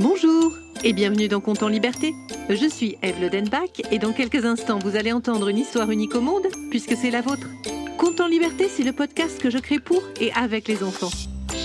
Bonjour et bienvenue dans Contes en liberté. Je suis Eve Le Denbach et dans quelques instants, vous allez entendre une histoire unique au monde puisque c'est la vôtre. Contes en liberté, c'est le podcast que je crée pour et avec les enfants.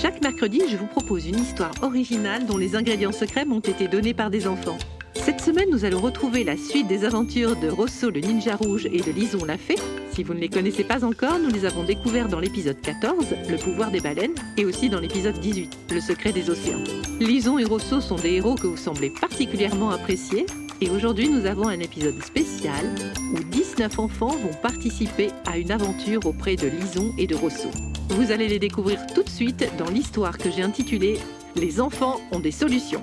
Chaque mercredi, je vous propose une histoire originale dont les ingrédients secrets m'ont été donnés par des enfants. Cette semaine, nous allons retrouver la suite des aventures de Rosso le ninja rouge et de Lison la fée. Si vous ne les connaissez pas encore, nous les avons découverts dans l'épisode 14, le pouvoir des baleines, et aussi dans l'épisode 18, le secret des océans. Lison et Rosso sont des héros que vous semblez particulièrement apprécier. Et aujourd'hui, nous avons un épisode spécial où 19 enfants vont participer à une aventure auprès de Lison et de Rosso. Vous allez les découvrir tout de suite dans l'histoire que j'ai intitulée « Les enfants ont des solutions ».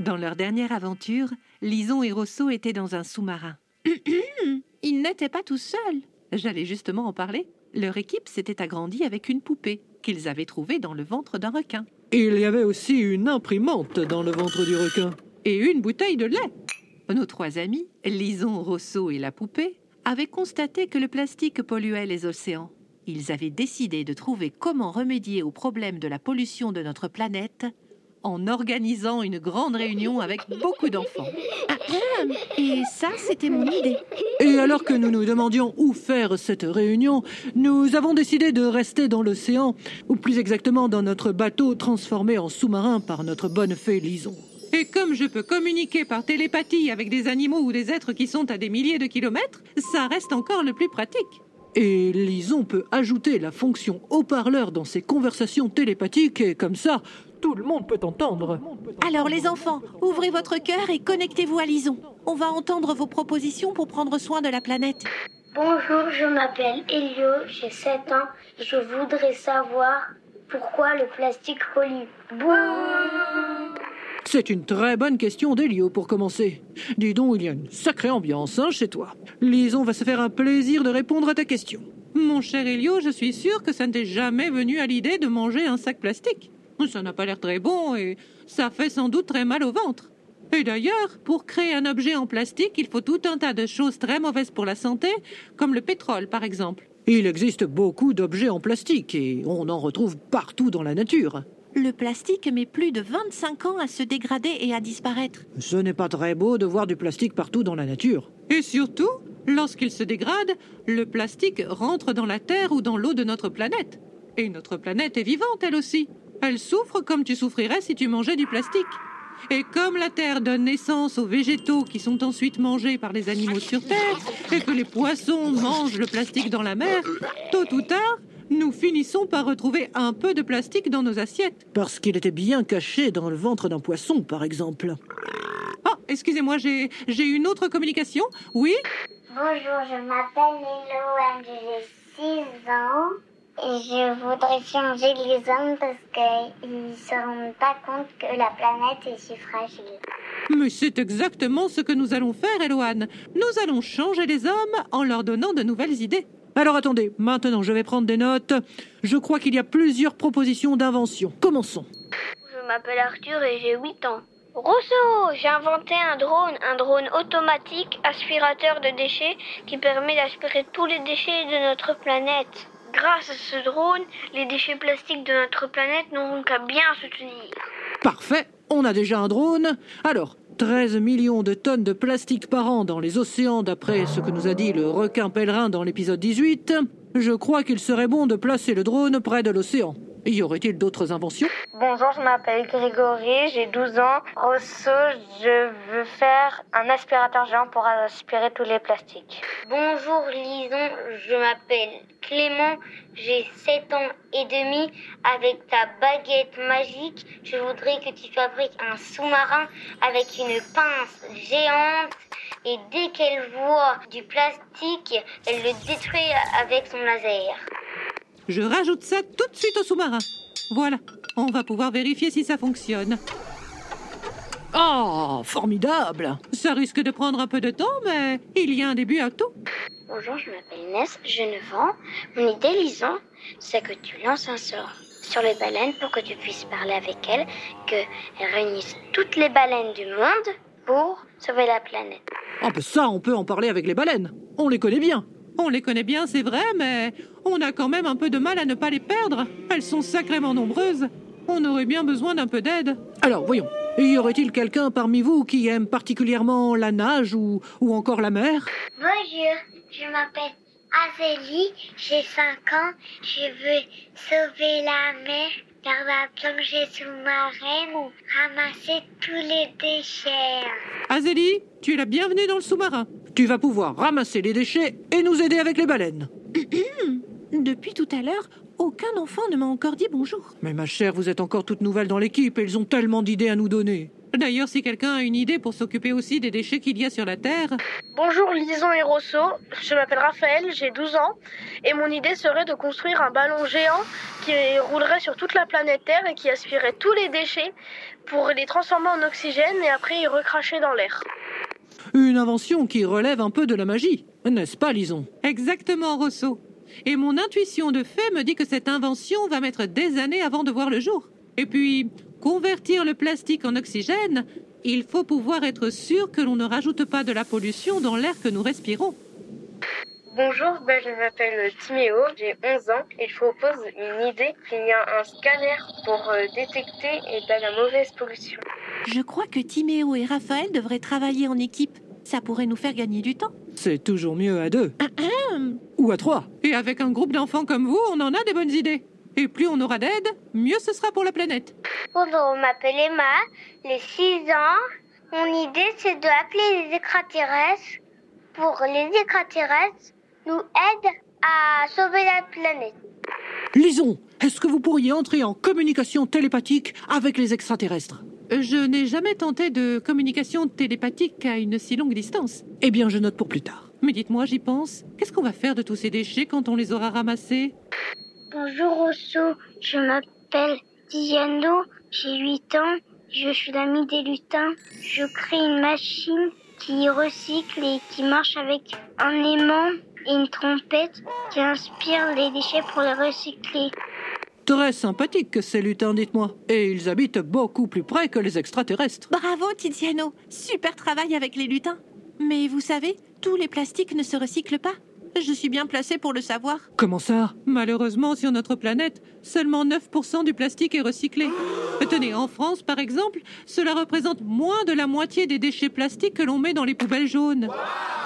Dans leur dernière aventure, Lison et Rosso étaient dans un sous-marin. Ils n'étaient pas tout seuls. J'allais justement en parler. Leur équipe s'était agrandie avec une poupée qu'ils avaient trouvée dans le ventre d'un requin. Il y avait aussi une imprimante dans le ventre du requin. Et une bouteille de lait. Nos trois amis, Lison, Rosso et la poupée, avaient constaté que le plastique polluait les océans. Ils avaient décidé de trouver comment remédier au problème de la pollution de notre planète en organisant une grande réunion avec beaucoup d'enfants. Et ça, c'était mon idée. Et alors que nous nous demandions où faire cette réunion, nous avons décidé de rester dans l'océan, ou plus exactement dans notre bateau transformé en sous-marin par notre bonne fée Lison. Et comme je peux communiquer par télépathie avec des animaux ou des êtres qui sont à des milliers de kilomètres, ça reste encore le plus pratique. Et Lison peut ajouter la fonction haut-parleur dans ses conversations télépathiques et comme ça, tout le monde peut entendre. Alors les enfants, ouvrez votre cœur et connectez-vous à Lison. On va entendre vos propositions pour prendre soin de la planète. Bonjour, je m'appelle Elio, j'ai 7 ans. Je voudrais savoir pourquoi le plastique pollue. Boum ! C'est une très bonne question d'Elio pour commencer. Dis donc, il y a une sacrée ambiance hein, chez toi. Lison va se faire un plaisir de répondre à ta question. Mon cher Elio, je suis sûre que ça ne t'est jamais venu à l'idée de manger un sac plastique. Ça n'a pas l'air très bon et ça fait sans doute très mal au ventre. Et d'ailleurs, pour créer un objet en plastique, il faut tout un tas de choses très mauvaises pour la santé, comme le pétrole par exemple. Il existe beaucoup d'objets en plastique et on en retrouve partout dans la nature. Le plastique met plus de 25 ans à se dégrader et à disparaître. Ce n'est pas très beau de voir du plastique partout dans la nature. Et surtout, lorsqu'il se dégrade, le plastique rentre dans la terre ou dans l'eau de notre planète. Et notre planète est vivante, elle aussi. Elle souffre comme tu souffrirais si tu mangeais du plastique. Et comme la terre donne naissance aux végétaux qui sont ensuite mangés par les animaux sur terre, et que les poissons mangent le plastique dans la mer, tôt ou tard, nous finissons par retrouver un peu de plastique dans nos assiettes. Parce qu'il était bien caché dans le ventre d'un poisson, par exemple. Oh, excusez-moi, j'ai une autre communication. Oui ? Bonjour, je m'appelle Eloann, j'ai 6 ans. Et je voudrais changer les hommes parce qu'ils ne se rendent pas compte que la planète est si fragile. Mais c'est exactement ce que nous allons faire, Eloann. Nous allons changer les hommes en leur donnant de nouvelles idées. Alors attendez, maintenant je vais prendre des notes. Je crois qu'il y a plusieurs propositions d'invention. Commençons. Je m'appelle Arthur et j'ai 8 ans. Rosso, j'ai inventé un drone automatique aspirateur de déchets qui permet d'aspirer tous les déchets de notre planète. Grâce à ce drone, les déchets plastiques de notre planète n'auront qu'à bien se tenir. Parfait, on a déjà un drone. Alors, 13 millions de tonnes de plastique par an dans les océans, d'après ce que nous a dit le requin pèlerin dans l'épisode 18. Je crois qu'il serait bon de placer le drone près de l'océan. Y aurait-il d'autres inventions ? Bonjour, je m'appelle Grégory, j'ai 12 ans. Rosso, je veux faire un aspirateur géant pour aspirer tous les plastiques. Bonjour Lison, je m'appelle Clément, j'ai 7 ans et demi. Avec ta baguette magique, je voudrais que tu fabriques un sous-marin avec une pince géante. Et dès qu'elle voit du plastique, elle le détruit avec son laser. Je rajoute ça tout de suite au sous-marin. Voilà, on va pouvoir vérifier si ça fonctionne. Oh, formidable! Ça risque de prendre un peu de temps, mais il y a un début à tout. Bonjour, je m'appelle Ines, j'ai 9 ans. Mon idée, Lison, c'est que tu lances un sort sur les baleines pour que tu puisses parler avec elles, qu'elles réunissent toutes les baleines du monde pour sauver la planète. Ah ben ça, on peut en parler avec les baleines. On les connaît bien. On les connaît bien, c'est vrai, mais on a quand même un peu de mal à ne pas les perdre. Elles sont sacrément nombreuses. On aurait bien besoin d'un peu d'aide. Alors, voyons, y aurait-il quelqu'un parmi vous qui aime particulièrement la nage ou encore la mer? Bonjour, je m'appelle Azélie, j'ai 5 ans, je veux sauver la mer, faire la plongée sous-marine ou ramasser tous les déchets. Azélie, tu es la bienvenue dans le sous-marin. Tu vas pouvoir ramasser les déchets et nous aider avec les baleines. Depuis tout à l'heure, aucun enfant ne m'a encore dit bonjour. Mais ma chère, vous êtes encore toute nouvelle dans l'équipe et ils ont tellement d'idées à nous donner. D'ailleurs, si quelqu'un a une idée pour s'occuper aussi des déchets qu'il y a sur la Terre... Bonjour Lison et Rosso, je m'appelle Raphaël, j'ai 12 ans, et mon idée serait de construire un ballon géant qui roulerait sur toute la planète Terre et qui aspirait tous les déchets pour les transformer en oxygène et après y recracher dans l'air. Une invention qui relève un peu de la magie, n'est-ce pas Lison? Exactement Rosso. Et mon intuition de fait me dit que cette invention va mettre des années avant de voir le jour. Et puis, convertir le plastique en oxygène, il faut pouvoir être sûr que l'on ne rajoute pas de la pollution dans l'air que nous respirons. Bonjour, je m'appelle Timéo, j'ai 11 ans et je propose une idée qu'il y a un scanner pour détecter la mauvaise pollution. Je crois que Timéo et Raphaël devraient travailler en équipe. Ça pourrait nous faire gagner du temps. C'est toujours mieux à deux. Ou à trois. Et avec un groupe d'enfants comme vous, on en a des bonnes idées. Et plus on aura d'aide, mieux ce sera pour la planète. Bonjour, on m'appelle Emma, j'ai 6 ans. Mon idée, c'est d'appeler les extraterrestres pour les extraterrestres nous aident à sauver la planète. Lison, est-ce que vous pourriez entrer en communication télépathique avec les extraterrestres ? Je n'ai jamais tenté de communication télépathique à une si longue distance. Eh bien, je note pour plus tard. Mais dites-moi, j'y pense. Qu'est-ce qu'on va faire de tous ces déchets quand on les aura ramassés? Bonjour Rosso, je m'appelle Tiziano, j'ai 8 ans, je suis l'ami des lutins. Je crée une machine qui recycle et qui marche avec un aimant et une trompette qui inspire les déchets pour les recycler. Très sympathique ces lutins, dites-moi. Et ils habitent beaucoup plus près que les extraterrestres. Bravo Tiziano, super travail avec les lutins. Mais vous savez, tous les plastiques ne se recyclent pas. Je suis bien placée pour le savoir. Comment ça? Malheureusement, sur notre planète, seulement 9% du plastique est recyclé. Tenez, en France par exemple, cela représente moins de la moitié des déchets plastiques que l'on met dans les poubelles jaunes.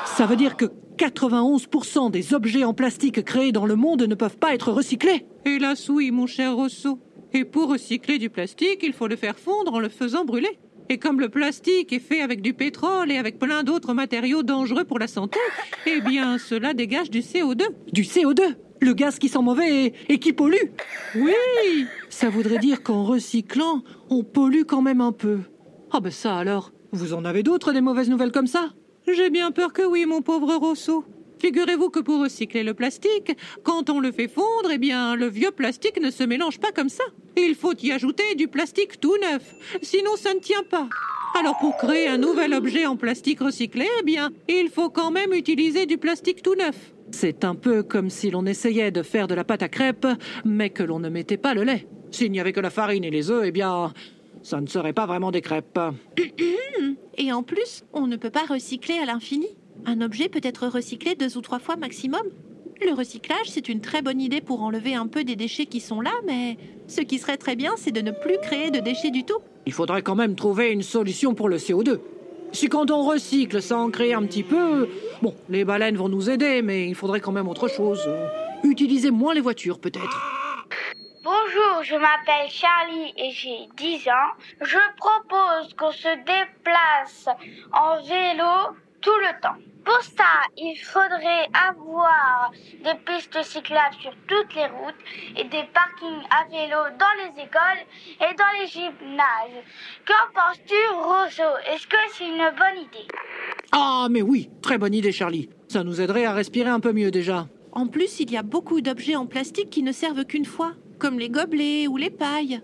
Ça veut dire que 91% des objets en plastique créés dans le monde ne peuvent pas être recyclés? Hélas oui, mon cher Rosso. Et pour recycler du plastique, il faut le faire fondre en le faisant brûler. Et comme le plastique est fait avec du pétrole et avec plein d'autres matériaux dangereux pour la santé, eh bien cela dégage du CO2. Du CO2? Le gaz qui sent mauvais et qui pollue? Oui! Ça voudrait dire qu'en recyclant, on pollue quand même un peu. Ah ben ça alors, vous en avez d'autres des mauvaises nouvelles comme ça? J'ai bien peur que oui, mon pauvre Rosso. Figurez-vous que pour recycler le plastique, quand on le fait fondre, eh bien, le vieux plastique ne se mélange pas comme ça. Il faut y ajouter du plastique tout neuf, sinon ça ne tient pas. Alors pour créer un nouvel objet en plastique recyclé, eh bien, il faut quand même utiliser du plastique tout neuf. C'est un peu comme si l'on essayait de faire de la pâte à crêpes, mais que l'on ne mettait pas le lait. S'il n'y avait que la farine et les œufs, eh bien, ça ne serait pas vraiment des crêpes. Et en plus, on ne peut pas recycler à l'infini. Un objet peut être recyclé 2 ou 3 fois maximum. Le recyclage, c'est une très bonne idée pour enlever un peu des déchets qui sont là, mais ce qui serait très bien, c'est de ne plus créer de déchets du tout. Il faudrait quand même trouver une solution pour le CO2. Si quand on recycle, ça en crée un petit peu... Bon, les baleines vont nous aider, mais il faudrait quand même autre chose. Utiliser moins les voitures, peut-être. Bonjour, je m'appelle Charlie et j'ai 10 ans. Je propose qu'on se déplace en vélo tout le temps. Pour ça, il faudrait avoir des pistes cyclables sur toutes les routes et des parkings à vélo dans les écoles et dans les gymnases. Qu'en penses-tu, Rosso? Est-ce que c'est une bonne idée? Ah, mais oui, très bonne idée, Charlie. Ça nous aiderait à respirer un peu mieux déjà. En plus, il y a beaucoup d'objets en plastique qui ne servent qu'une fois, comme les gobelets ou les pailles.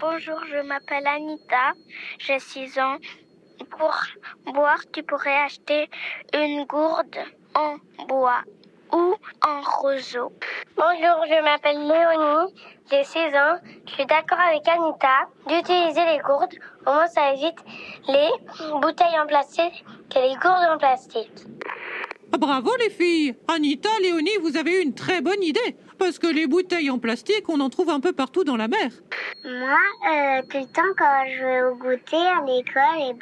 Bonjour, je m'appelle Anita, j'ai 6 ans. Pour boire, tu pourrais acheter une gourde en bois ou en roseau. Bonjour, je m'appelle Léonie, j'ai 6 ans. Je suis d'accord avec Anita d'utiliser les gourdes. Au moins, ça évite les bouteilles en plastique et les gourdes en plastique. Bravo les filles! Anita, Léonie, vous avez eu une très bonne idée. parce que les bouteilles en plastique, on en trouve un peu partout dans la mer. Moi, tout le temps, quand je vais au goûter à l'école,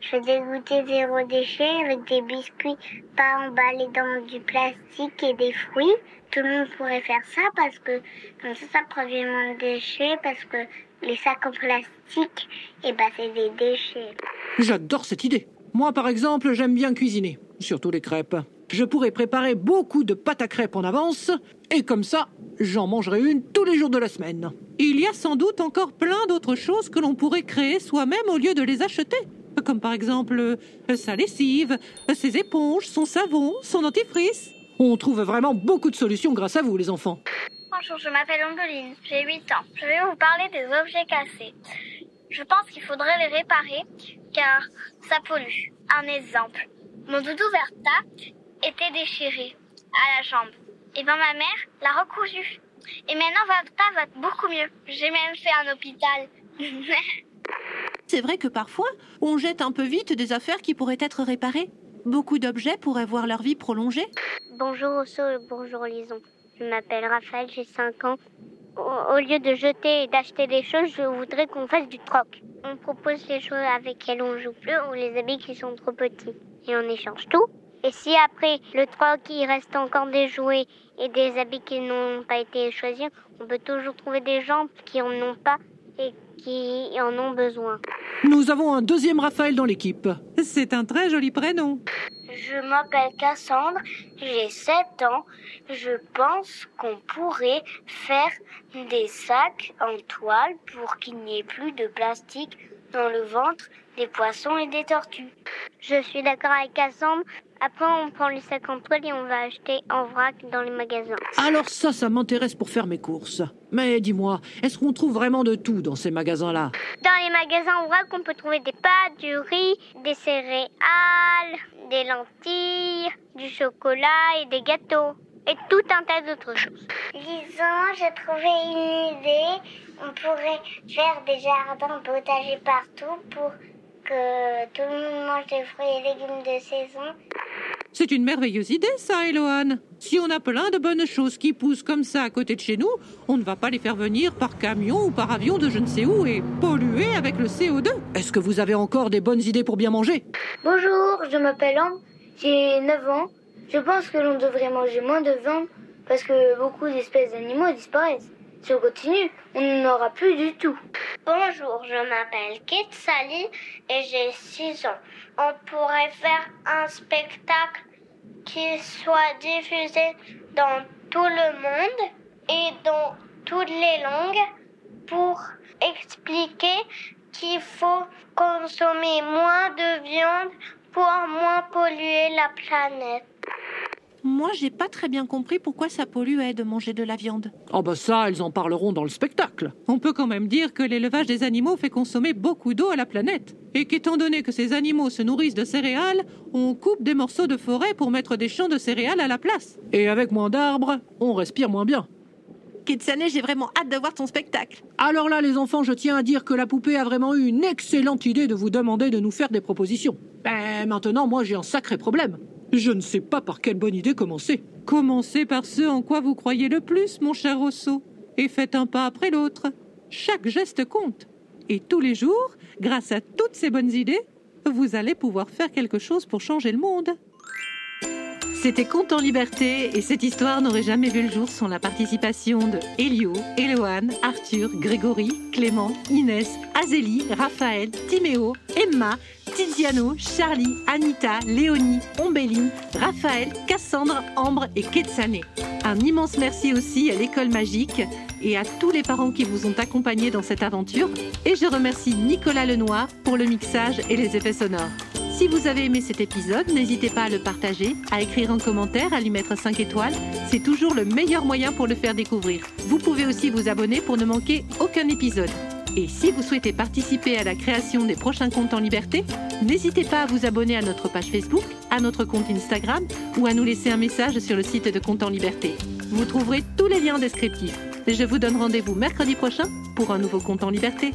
je fais des goûters zéro déchet avec des biscuits pas emballés dans du plastique et des fruits. Tout le monde pourrait faire ça parce que comme ça, ça produit moins de déchets parce que les sacs en plastique, c'est des déchets. J'adore cette idée. Moi, par exemple, j'aime bien cuisiner, surtout les crêpes. Je pourrais préparer beaucoup de pâtes à crêpes en avance, et comme ça, j'en mangerai une tous les jours de la semaine. Il y a sans doute encore plein d'autres choses que l'on pourrait créer soi-même au lieu de les acheter. Comme par exemple, sa lessive, ses éponges, son savon, son dentifrice. On trouve vraiment beaucoup de solutions grâce à vous, les enfants. Bonjour, je m'appelle Ombeline, j'ai 8 ans. Je vais vous parler des objets cassés. Je pense qu'il faudrait les réparer, car ça pollue. Un exemple, mon doudou Bertha était déchiré à la jambe. Et ma mère l'a recousu. Et maintenant, Bertha va beaucoup mieux. J'ai même fait un hôpital. C'est vrai que parfois, on jette un peu vite des affaires qui pourraient être réparées. Beaucoup d'objets pourraient voir leur vie prolongée. Bonjour Rosso, bonjour Lison. Je m'appelle Raphaël, j'ai 5 ans. Au lieu de jeter et d'acheter des choses, je voudrais qu'on fasse du troc. On propose les choses avec lesquelles on joue plus ou les habits qui sont trop petits. Et on échange tout. Et si après le troc, il reste encore des jouets et des habits qui n'ont pas été choisis, on peut toujours trouver des gens qui en ont pas et qui en ont besoin. Nous avons un deuxième Raphaël dans l'équipe. C'est un très joli prénom. Je m'appelle Cassandre, j'ai 7 ans. Je pense qu'on pourrait faire des sacs en toile pour qu'il n'y ait plus de plastique dans le ventre des poissons et des tortues. Je suis d'accord avec Cassandre. Après, on prend les sacs en toile et on va acheter en vrac dans les magasins. Alors ça m'intéresse pour faire mes courses. Mais dis-moi, est-ce qu'on trouve vraiment de tout dans ces magasins-là? Dans les magasins en vrac, on peut trouver des pâtes, du riz, des céréales, des lentilles, du chocolat et des gâteaux. Et tout un tas d'autres choses. Lison, j'ai trouvé une idée. On pourrait faire des jardins potagers partout pour que tout le monde mange des fruits et légumes de saison. C'est une merveilleuse idée, ça, Eloann. Si on a plein de bonnes choses qui poussent comme ça à côté de chez nous, on ne va pas les faire venir par camion ou par avion de je ne sais où et polluer avec le CO2. Est-ce que vous avez encore des bonnes idées pour bien manger? Bonjour, je m'appelle Ambre, j'ai 9 ans. Je pense que l'on devrait manger moins de viande parce que beaucoup d'espèces d'animaux disparaissent. Si on continue, on n'en aura plus du tout. Bonjour, je m'appelle Ketsanné et j'ai 6 ans. On pourrait faire un spectacle qui soit diffusé dans tout le monde et dans toutes les langues pour expliquer qu'il faut consommer moins de viande pour moins polluer la planète. Moi, j'ai pas très bien compris pourquoi ça polluait de manger de la viande. Ah ça, elles en parleront dans le spectacle. On peut quand même dire que l'élevage des animaux fait consommer beaucoup d'eau à la planète. Et qu'étant donné que ces animaux se nourrissent de céréales, on coupe des morceaux de forêt pour mettre des champs de céréales à la place. Et avec moins d'arbres, on respire moins bien. Ketsanné, j'ai vraiment hâte de voir ton spectacle. Alors là, les enfants, je tiens à dire que la poupée a vraiment eu une excellente idée de vous demander de nous faire des propositions. Maintenant, moi, j'ai un sacré problème. Je ne sais pas par quelle bonne idée commencer. Commencez par ce en quoi vous croyez le plus, mon cher Rosso. Et faites un pas après l'autre. Chaque geste compte. Et tous les jours, grâce à toutes ces bonnes idées, vous allez pouvoir faire quelque chose pour changer le monde. C'était Contes en liberté et cette histoire n'aurait jamais vu le jour sans la participation de Elio, Eloann, Arthur, Grégory, Clément, Ines, Azélie, Raphaël, Timéo, Emma, Tiziano, Charlie, Anita, Léonie, Ombeline, Raphaël, Cassandre, Ambre et Ketsanné. Un immense merci aussi à l'école magique et à tous les parents qui vous ont accompagnés dans cette aventure. Et je remercie Nicolas Lenoir pour le mixage et les effets sonores. Si vous avez aimé cet épisode, n'hésitez pas à le partager, à écrire un commentaire, à lui mettre 5 étoiles. C'est toujours le meilleur moyen pour le faire découvrir. Vous pouvez aussi vous abonner pour ne manquer aucun épisode. Et si vous souhaitez participer à la création des prochains Contes en liberté, n'hésitez pas à vous abonner à notre page Facebook, à notre compte Instagram ou à nous laisser un message sur le site de Contes en liberté. Vous trouverez tous les liens descriptifs. Je vous donne rendez-vous mercredi prochain pour un nouveau Conte en liberté.